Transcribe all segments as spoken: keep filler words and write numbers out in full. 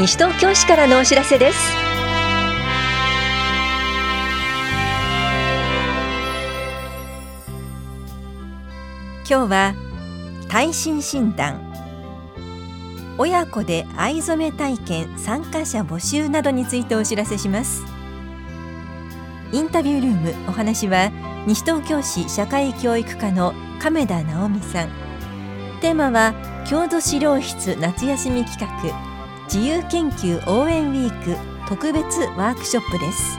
西東京市からのお知らせです。今日は耐震診断、親子で藍染め体験参加者募集などについてお知らせします。インタビュールーム、お話は西東京市社会教育課の亀田直美さん。テーマは郷土資料室夏休み企画自由研究応援ウィーク特別ワークショップです。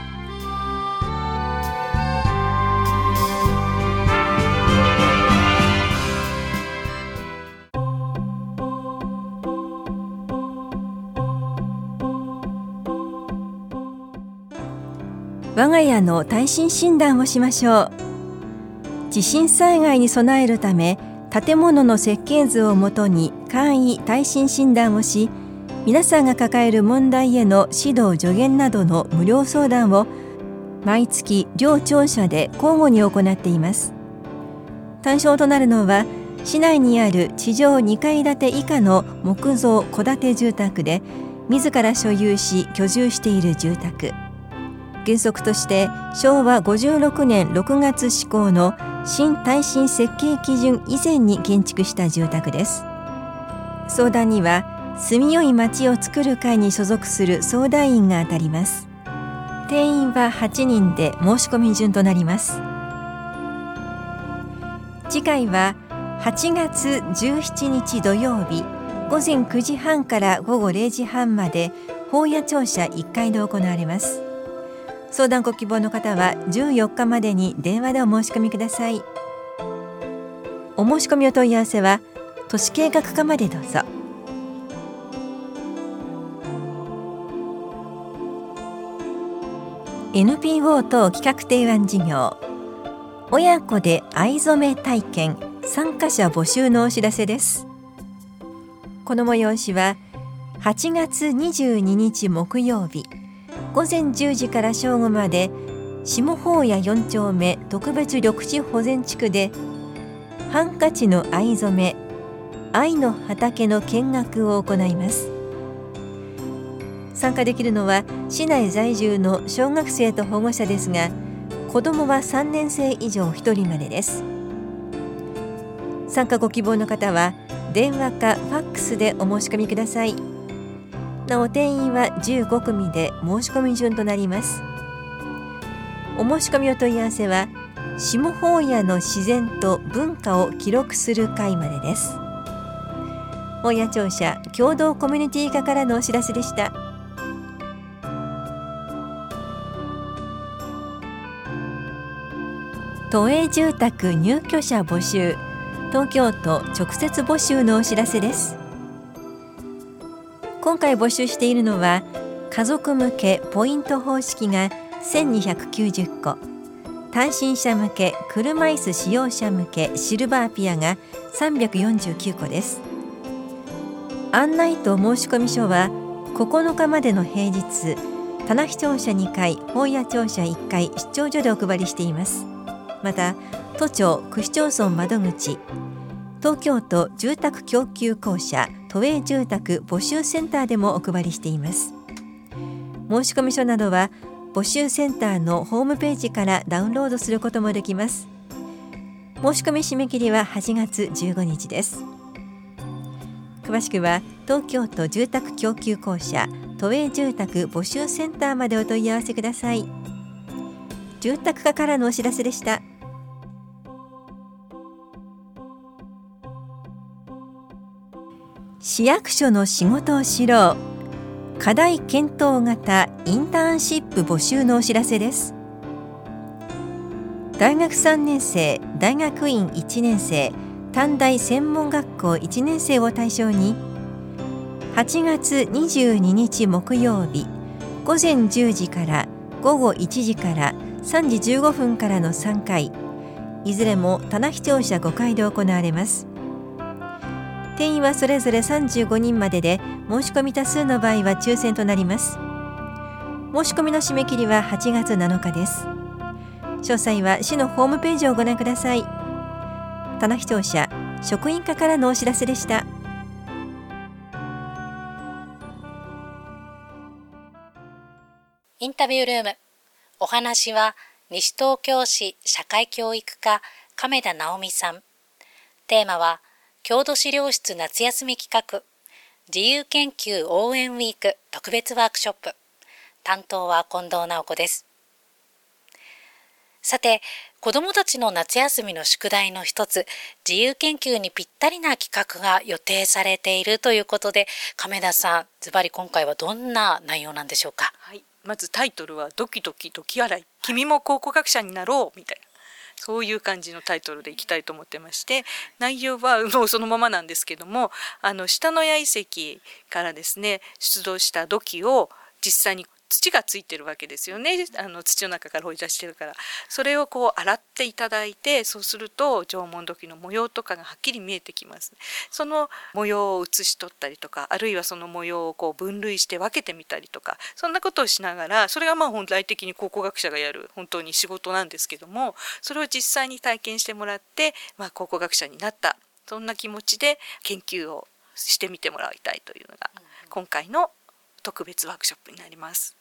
我が家の耐震診断をしましょう。地震災害に備えるため、建物の設計図をもとに簡易耐震診断をし、皆さんが抱える問題への指導助言などの無料相談を毎月両庁舎で交互に行っています。対象となるのは市内にある地上にかい建て以下の木造戸建て住宅で、自ら所有し居住している住宅。原則として昭和ごじゅうろくねんろくがつ施行の新耐震設計基準以前に建築した住宅です。相談には住みよい街をつくる会に所属する相談員が当たります。定員ははちにんで申し込み順となります。次回ははちがつじゅうしちにち土曜日午前くじはんから午後れいじはんまで法屋庁舎いっかいで行われます。相談ご希望の方はじゅうよっかまでに電話でお申し込みください。お申し込みお問い合わせは都市計画課までどうぞ。エヌピーオー 等企画提案事業、親子で藍染め体験参加者募集のお知らせです。この催しははちがつにじゅうににち木曜日午前じゅうじから正午まで下法屋よん丁目特別緑地保全地区で、ハンカチの藍染め藍の畑の見学を行います。参加できるのは市内在住の小学生と保護者ですが、子どもはさんねん生以上ひとりまでです。参加ご希望の方は電話かファックスでお申し込みください。なお定員はじゅうご組で申し込み順となります。お申し込みお問い合わせは下法屋の自然と文化を記録する会までです。法屋庁舎共同コミュニティ課からのお知らせでした。都営住宅入居者募集、東京都直接募集のお知らせです。今回募集しているのは、家族向けポイント方式がせんにひゃくきゅうじゅっこ、単身者向け車椅子使用者向けシルバーピアがさんびゃくよんじゅうきゅうこです。案内と申し込み書はここのかまでの平日、田無庁舎にかい、法屋庁舎いっかい、出張所でお配りしています。また都庁区市町村窓口、東京都住宅供給公社都営住宅募集センターでもお配りしています。申し込み書などは募集センターのホームページからダウンロードすることもできます。申し込み締め切りははちがつじゅうごにちです。詳しくは東京都住宅供給公社都営住宅募集センターまでお問い合わせください。住宅課からのお知らせでした。市役所の仕事を知ろう、課題検討型インターンシップ募集のお知らせです。大学さんねん生、大学院いちねん生、短大専門学校いちねん生を対象に、はちがつにじゅうににち木曜日午前じゅうじから午後いちじからさんじじゅうごふんからのさんかい、いずれも田無庁舎ごかいで行われます。定員はそれぞれさんじゅうごにんまでで、申し込み多数の場合は抽選となります。申し込みの締め切りははちがつなのかです。詳細は市のホームページをご覧ください。田無庁舎職員課からのお知らせでした。インタビュールーム。お話は西東京市社会教育課亀田直美さん。テーマは郷土資料室夏休み企画自由研究応援ウィーク特別ワークショップ。担当は近藤直子です。さて、子どもたちの夏休みの宿題の一つ、自由研究にぴったりな企画が予定されているということで、亀田さん、ズバリ今回はどんな内容なんでしょうか。はい、まずタイトルはドキドキ時洗い、君も考古学者になろうみたいな、そういう感じのタイトルでいきたいと思ってまして、内容はもうそのままなんですけども、あの下野谷遺跡からですね出土した土器を実際に土がついてるわけですよね。あの土の中から掘り出してるから、それをこう洗っていただいて、そうすると縄文土器の模様とかがはっきり見えてきます。その模様を写し取ったりとか、あるいはその模様をこう分類して分けてみたりとか、そんなことをしながら、それがまあ本来的に考古学者がやる本当に仕事なんですけども、それを実際に体験してもらって、まあ、考古学者になったそんな気持ちで研究をしてみてもらいたいというのが今回の特別ワークショップになります。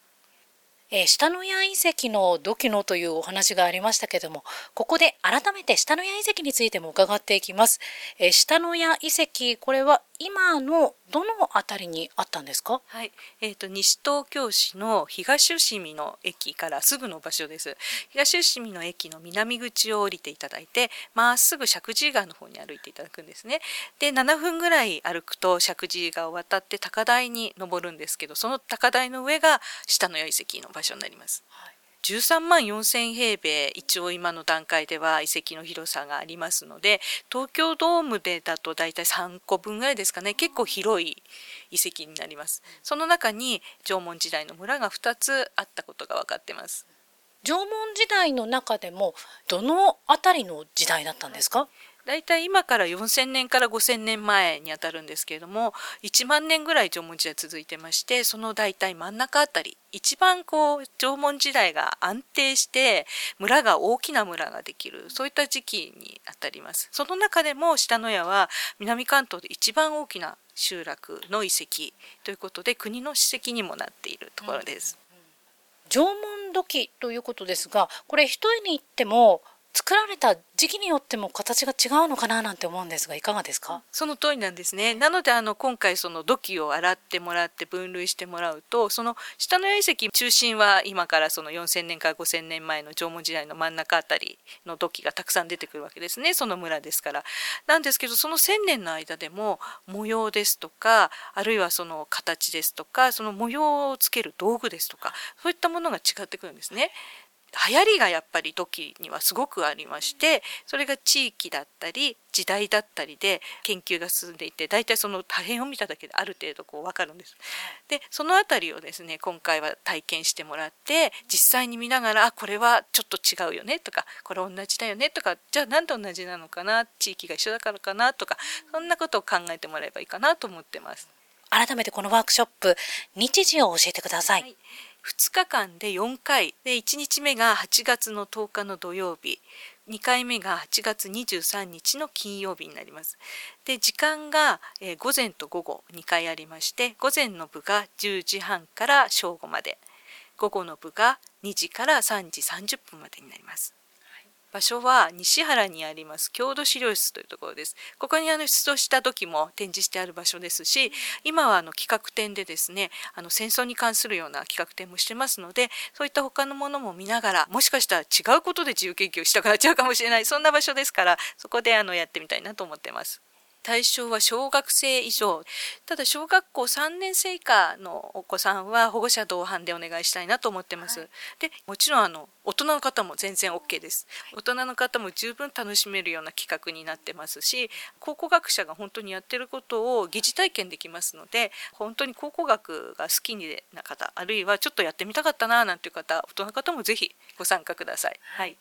えー、下野谷遺跡の土器のというお話がありましたけれども、ここで改めて下野谷遺跡についても伺っていきます。えー、下野谷遺跡、これは今のどのあたりにあったんですか。はい、えーと、西東京市の東伏見の駅からすぐの場所です。東伏見の駅の南口を降りていただいて、まっすぐ石神井川の方に歩いていただくんですね。で、ななふんぐらい歩くと石神井川を渡って高台に登るんですけど、その高台の上が下野谷遺跡の場所になります。はい、じゅうさんまんよんせん平米、一応今の段階では遺跡の広さがありますので、東京ドームでだとだいたいさんこぶんぐらいですかね、結構広い遺跡になります。その中に縄文時代の村がふたつあったことが分かってます。縄文時代の中でもどのあたりの時代だったんですか。だいたい今からよんせんねんからごせんねんまえにあたるんですけれども、いちまんねんぐらい縄文時代続いてまして、そのだいたい真ん中あたり、一番こう縄文時代が安定して村が大きな村ができる、そういった時期にあたります。その中でも下野谷は南関東で一番大きな集落の遺跡ということで、国の史跡にもなっているところです。うんうん、縄文土器ということですが、これ一重に言っても作られた時期によっても形が違うのかななんて思うんですが、いかがですか。その通りなんですね。なのであの今回その土器を洗ってもらって分類してもらうと、その下野谷遺跡中心は今からそのよんせんねんからごせんねんまえの縄文時代の真ん中あたりの土器がたくさん出てくるわけですね。その村ですからなんですけど、そのせんねんの間でも模様ですとか、あるいはその形ですとか、その模様をつける道具ですとか、そういったものが違ってくるんですね。流行りがやっぱり土器にはすごくありまして、それが地域だったり時代だったりで研究が進んでいて、だいたいその破片を見ただけである程度こう分かるんです。で、そのあたりをですね今回は体験してもらって、実際に見ながら、あ、これはちょっと違うよねとか、これ同じだよねとか、じゃあなんで同じなのかな、地域が一緒だからかなとか、そんなことを考えてもらえばいいかなと思ってます。改めてこのワークショップ、日時を教えてください。はい、ふつかかんでよんかいで、いちにちめがはちがつのとおかの土曜日、にかいめがはちがつにじゅうさんにちの金曜日になります。で、時間が、えー、午前と午後にかいありまして、午前の部がじゅうじはんから正午まで、午後の部がにじからさんじさんじゅっぷんまでになります。場所は西原にあります郷土資料室というところです。ここにあの出土した土器も展示してある場所ですし、今はあの企画展でですね、あの戦争に関するような企画展もしてますので、そういった他のものも見ながら、もしかしたら違うことで自由研究をしたくなっちゃうかもしれない、そんな場所ですから、そこであのやってみたいなと思ってます。対象は小学生以上、ただ小学校さんねんせい以下のお子さんは保護者同伴でお願いしたいなと思ってます。はい、でもちろんあの大人の方も全然 OK です。はい、大人の方も十分楽しめるような企画になってますし、考古学者が本当にやってることを疑似体験できますので、本当に考古学が好きな方、あるいはちょっとやってみたかったななんていう方、大人の方もぜひご参加ください。はい、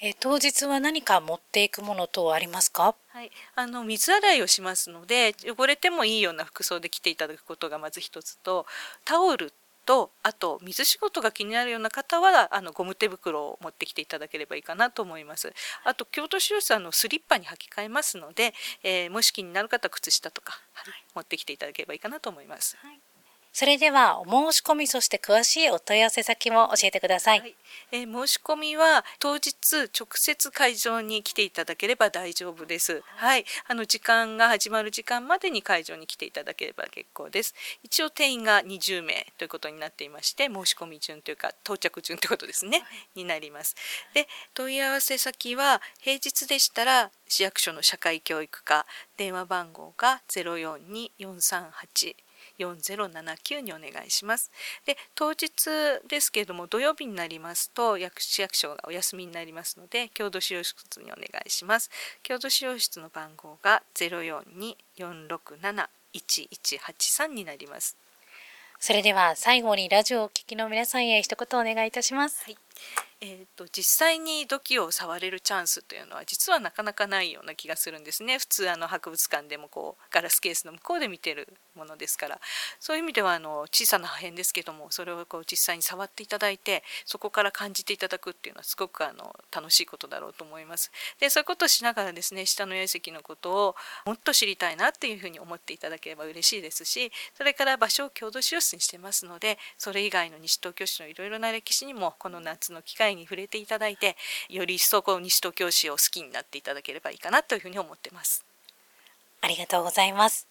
えー、当日は何か持っていくもの等ありますか。はい、あの水洗いをしますので、汚れてもいいような服装で着ていただくことがまず一つと、タオルと、あと水仕事が気になるような方はあのゴム手袋を持ってきていただければいいかなと思います。あと京都市立はあのスリッパに履き替えますので、えー、もし気になる方は靴下とか、はい、持ってきていただければいいかなと思います。はい、それではお申し込み、そして詳しいお問い合わせ先も教えてください。はい、えー、申し込みは当日直接会場に来ていただければ大丈夫です。はい、あの時間が始まる時間までに会場に来ていただければ結構です。一応定員がにじゅうめいということになっていまして、申し込み順というか到着順ということですね、はい、になります。で、問い合わせ先は平日でしたら市役所の社会教育課、電話番号が ゼロよんにーよんさんはちよんぜろななきゅう にお願いします。で、当日ですけれども土曜日になりますと市役所がお休みになりますので、郷土資料室にお願いします。郷土資料室の番号が ゼロよんにーよんろくなないちいちはちさん になります。それでは最後にラジオをお聞きの皆さんへ一言お願いいたします。はい、えー、と実際に土器を触れるチャンスというのは実はなかなかないような気がするんですね。普通あの博物館でもこうガラスケースの向こうで見てるものですから、そういう意味ではあの小さな破片ですけども、それをこう実際に触っていただいて、そこから感じていただくっていうのはすごくあの楽しいことだろうと思います。で、そういうことをしながらですね、下野弥生のことをもっと知りたいなっていうふうに思っていただければ嬉しいですし、それから場所を郷土資料室にしてますので、それ以外の西東京市のいろいろな歴史にもこの夏の機会に触れていただいて、より一層こう西東京市を好きになっていただければいいかなというふうに思ってます。ありがとうございます。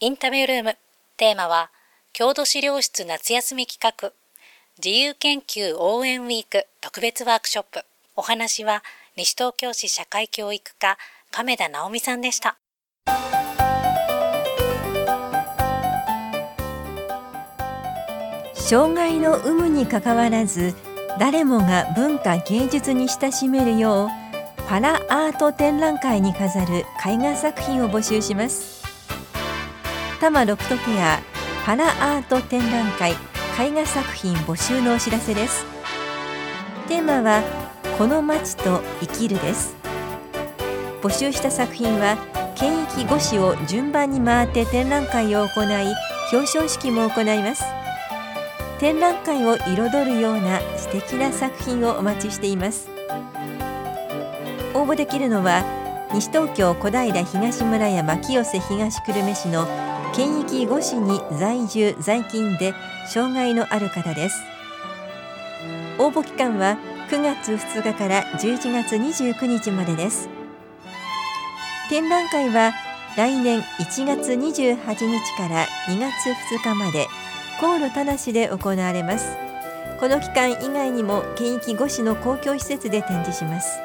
インタビュールーム、テーマは郷土資料室夏休み企画自由研究応援ウィーク特別ワークショップ。お話は西東京市社会教育課、亀田直美さんでした。障害の有無にかかわらず誰もが文化芸術に親しめるようパラアート展覧会に飾る絵画作品を募集します。多摩六都ペアパラアート展覧会絵画作品募集のお知らせです。テーマはこの街と生きるです。募集した作品は県域ご市を順番に回って展覧会を行い、表彰式も行います。展覧会を彩るような素敵な作品をお待ちしています。応募できるのは西東京小平東村山清瀬東久留米市の県域ご市に在住在勤で障害のある方です。応募期間はくがつふつかからじゅういちがつにじゅうくにちまでです。展覧会は来年いちがつにじゅうはちにちからにがつふつかまで高炉田無で行われます。この期間以外にも県域ご市の公共施設で展示します。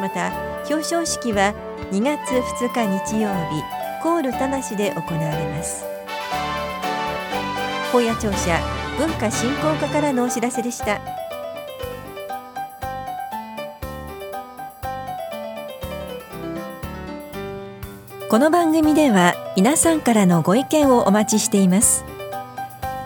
また表彰式はにがつふつか日曜日、高炉田無で行われます。高野庁舎文化振興課からのお知らせでした。この番組では皆さんからのご意見をお待ちしています。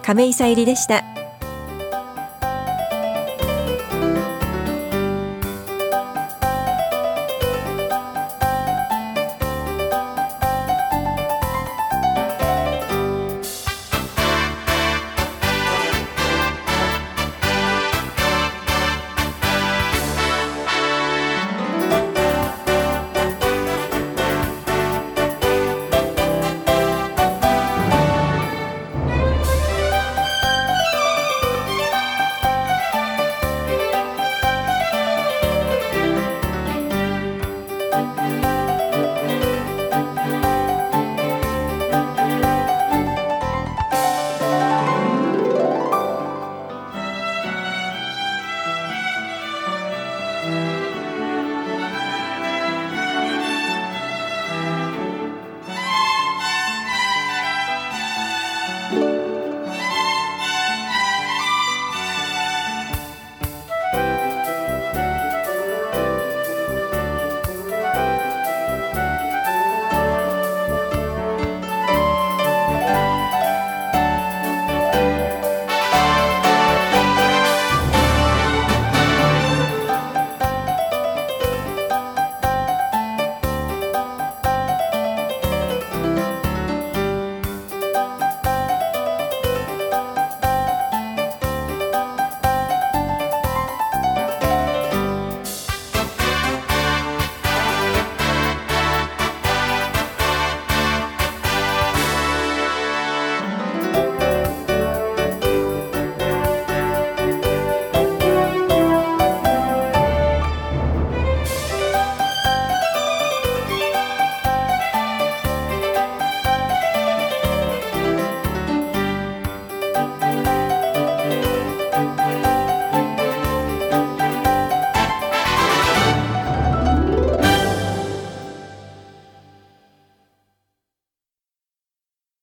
亀井さゆりでした。